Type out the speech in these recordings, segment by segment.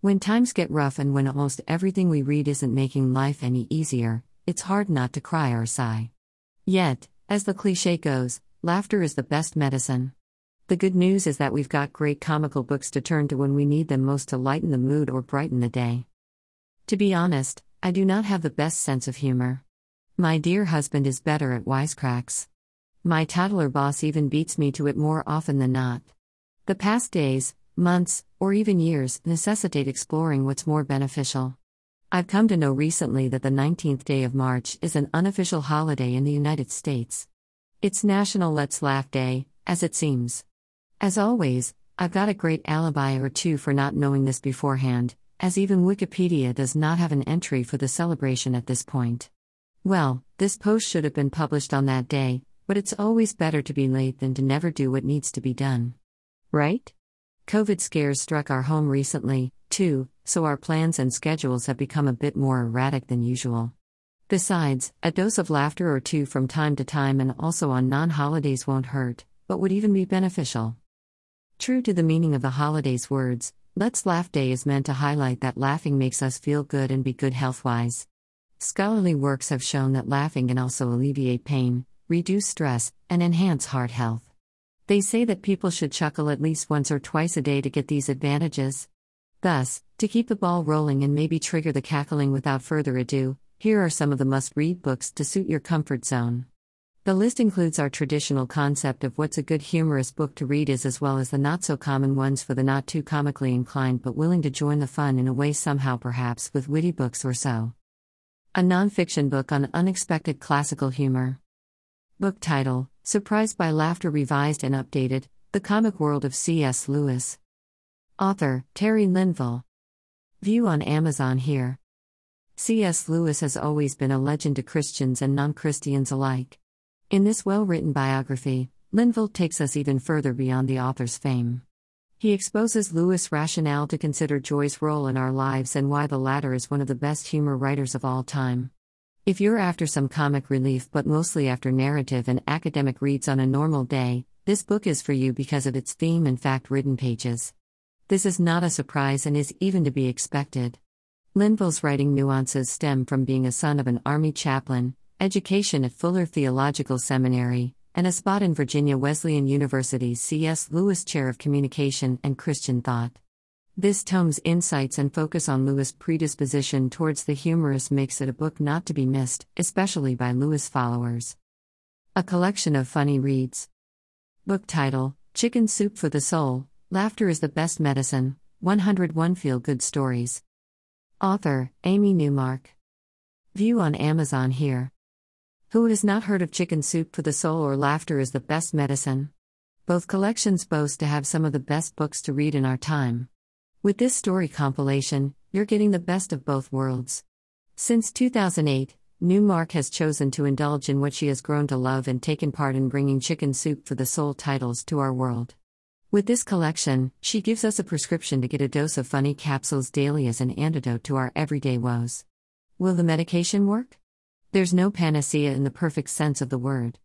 When times get rough and when almost everything we read isn't making life any easier, it's hard not to cry or sigh. Yet, as the cliché goes, laughter is the best medicine. The good news is that we've got great comical books to turn to when we need them most to lighten the mood or brighten the day. To be honest, I do not have the best sense of humor. My dear husband is better at wisecracks. My toddler boss even beats me to it more often than not. The past days, months, or even years necessitate exploring what's more beneficial. I've come to know recently that the 19th day of March is an unofficial holiday in the United States. It's National Let's Laugh Day, as it seems. As always, I've got a great alibi or two for not knowing this beforehand, as even Wikipedia does not have an entry for the celebration at this point. Well, this post should have been published on that day, but it's always better to be late than to never do what needs to be done. Right? COVID scares struck our home recently, too, so our plans and schedules have become a bit more erratic than usual. Besides, a dose of laughter or two from time to time and also on non-holidays won't hurt, but would even be beneficial. True to the meaning of the holiday's words, Let's Laugh Day is meant to highlight that laughing makes us feel good and be good health-wise. Scholarly works have shown that laughing can also alleviate pain, reduce stress, and enhance heart health. They say that people should chuckle at least once or twice a day to get these advantages. Thus, to keep the ball rolling and maybe trigger the cackling without further ado, here are some of the must-read books to suit your comfort zone. The list includes our traditional concept of what's a good humorous book to read is, as well as the not-so-common ones for the not-too-comically inclined but willing to join the fun in a way somehow, perhaps with witty books or so. A non-fiction book on unexpected classical humor. Book title: Surprised by Laughter, revised and updated, The Comic World of C.S. Lewis. Author, Terry Linville. View on Amazon here. C.S. Lewis has always been a legend to Christians and non-Christians alike. In this well-written biography, Linville takes us even further beyond the author's fame. He exposes Lewis' rationale to consider joy's role in our lives and why the latter is one of the best humor writers of all time. If you're after some comic relief but mostly after narrative and academic reads on a normal day, this book is for you because of its theme and fact-ridden pages. This is not a surprise and is even to be expected. Linville's writing nuances stem from being a son of an army chaplain, education at Fuller Theological Seminary, and a spot in Virginia Wesleyan University's C.S. Lewis Chair of Communication and Christian Thought. This tome's insights and focus on Lewis' predisposition towards the humorous makes it a book not to be missed, especially by Lewis followers. A collection of funny reads. Book title: Chicken Soup for the Soul, Laughter is the Best Medicine, 101 Feel-Good Stories. Author, Amy Newmark. View on Amazon here. Who has not heard of Chicken Soup for the Soul or Laughter is the Best Medicine? Both collections boast to have some of the best books to read in our time. With this story compilation, you're getting the best of both worlds. Since 2008, Newmark has chosen to indulge in what she has grown to love and taken part in bringing Chicken Soup for the Soul titles to our world. With this collection, she gives us a prescription to get a dose of funny capsules daily as an antidote to our everyday woes. Will the medication work? There's no panacea in the perfect sense of the word.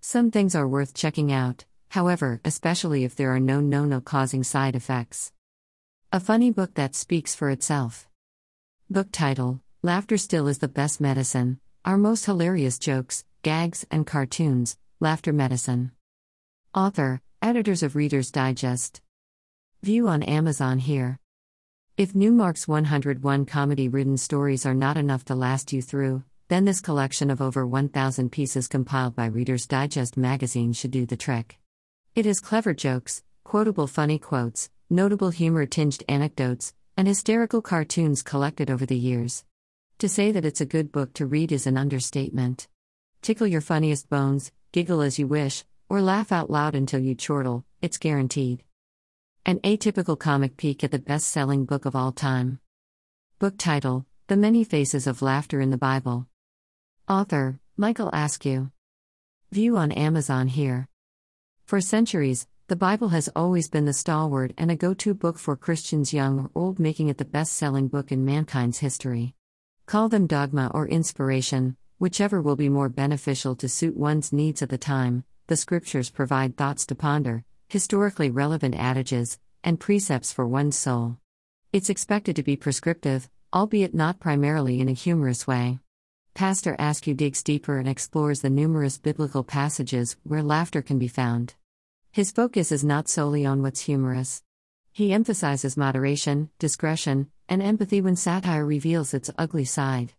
Some things are worth checking out, however, especially if there are no no-no-causing side effects. A funny book that speaks for itself. Book title: Laughter Still is the Best Medicine, Our Most Hilarious Jokes, Gags, and Cartoons, Laughter Medicine. Author, editors of Reader's Digest. View on Amazon here. If Newmark's 101 comedy-ridden stories are not enough to last you through, then this collection of over 1,000 pieces compiled by Reader's Digest magazine should do the trick. It has clever jokes, quotable funny quotes, notable humor-tinged anecdotes, and hysterical cartoons collected over the years. To say that it's a good book to read is an understatement. Tickle your funniest bones, giggle as you wish, or laugh out loud until you chortle, it's guaranteed. An atypical comic peek at the best-selling book of all time. Book title: The Many Faces of Laughter in the Bible. Author, Michael Askew. View on Amazon here. For centuries, the Bible has always been the stalwart and a go-to book for Christians young or old, making it the best-selling book in mankind's history. Call them dogma or inspiration, whichever will be more beneficial to suit one's needs at the time, the scriptures provide thoughts to ponder, historically relevant adages, and precepts for one's soul. It's expected to be prescriptive, albeit not primarily in a humorous way. Pastor Askew digs deeper and explores the numerous biblical passages where laughter can be found. His focus is not solely on what's humorous. He emphasizes moderation, discretion, and empathy when satire reveals its ugly side.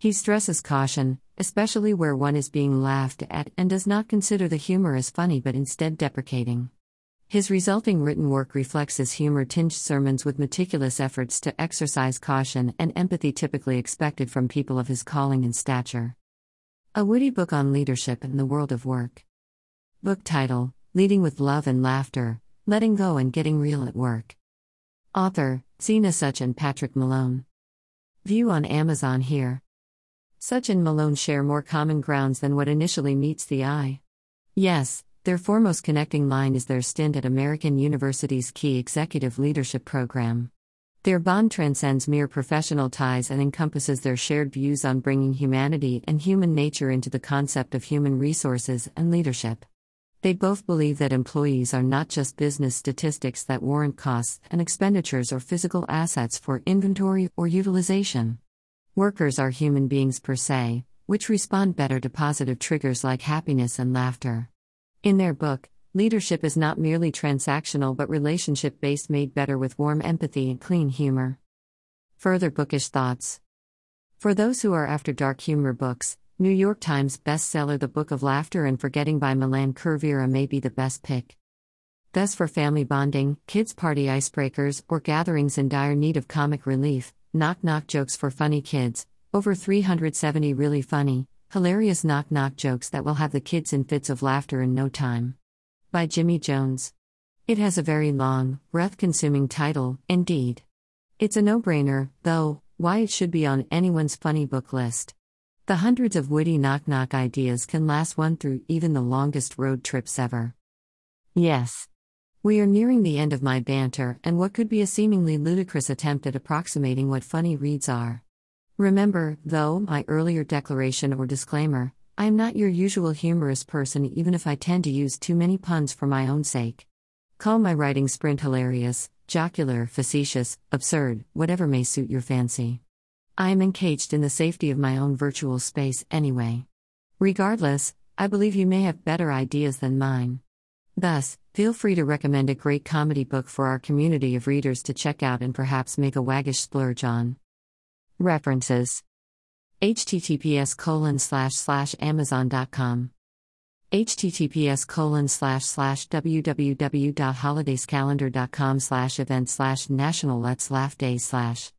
He stresses caution, especially where one is being laughed at and does not consider the humor as funny but instead deprecating. His resulting written work reflects his humor-tinged sermons with meticulous efforts to exercise caution and empathy typically expected from people of his calling and stature. A witty book on leadership in the world of work. Book title, Leading with Love and Laughter, Letting Go and Getting Real at Work. Author, Zena Such and Patrick Malone. View on Amazon here. Such and Malone share more common grounds than what initially meets the eye. Yes, their foremost connecting line is their stint at American University's key executive leadership program. Their bond transcends mere professional ties and encompasses their shared views on bringing humanity and human nature into the concept of human resources and leadership. They both believe that employees are not just business statistics that warrant costs and expenditures or physical assets for inventory or utilization. Workers are human beings per se, which respond better to positive triggers like happiness and laughter. In their book, leadership is not merely transactional but relationship-based, made better with warm empathy and clean humor. Further bookish thoughts. For those who are after dark humor books, New York Times bestseller The Book of Laughter and Forgetting by Milan Kundera may be the best pick. Best for family bonding, kids' party icebreakers, or gatherings in dire need of comic relief. Knock-knock jokes for funny kids, over 370 really funny, hilarious knock-knock jokes that will have the kids in fits of laughter in no time. By Jimmy Jones. It has a very long, breath-consuming title, indeed. It's a no-brainer, though, why it should be on anyone's funny book list. The hundreds of witty knock-knock ideas can last one through even the longest road trips ever. Yes. We are nearing the end of my banter and what could be a seemingly ludicrous attempt at approximating what funny reads are. Remember, though, my earlier declaration or disclaimer, I am not your usual humorous person, even if I tend to use too many puns for my own sake. Call my writing sprint hilarious, jocular, facetious, absurd, whatever may suit your fancy. I am encaged in the safety of my own virtual space anyway. Regardless, I believe you may have better ideas than mine. Thus, feel free to recommend a great comedy book for our community of readers to check out and perhaps make a waggish splurge on. References. https://amazon.com https://www.holidayscalendar.com/event/national-let's-laugh-day/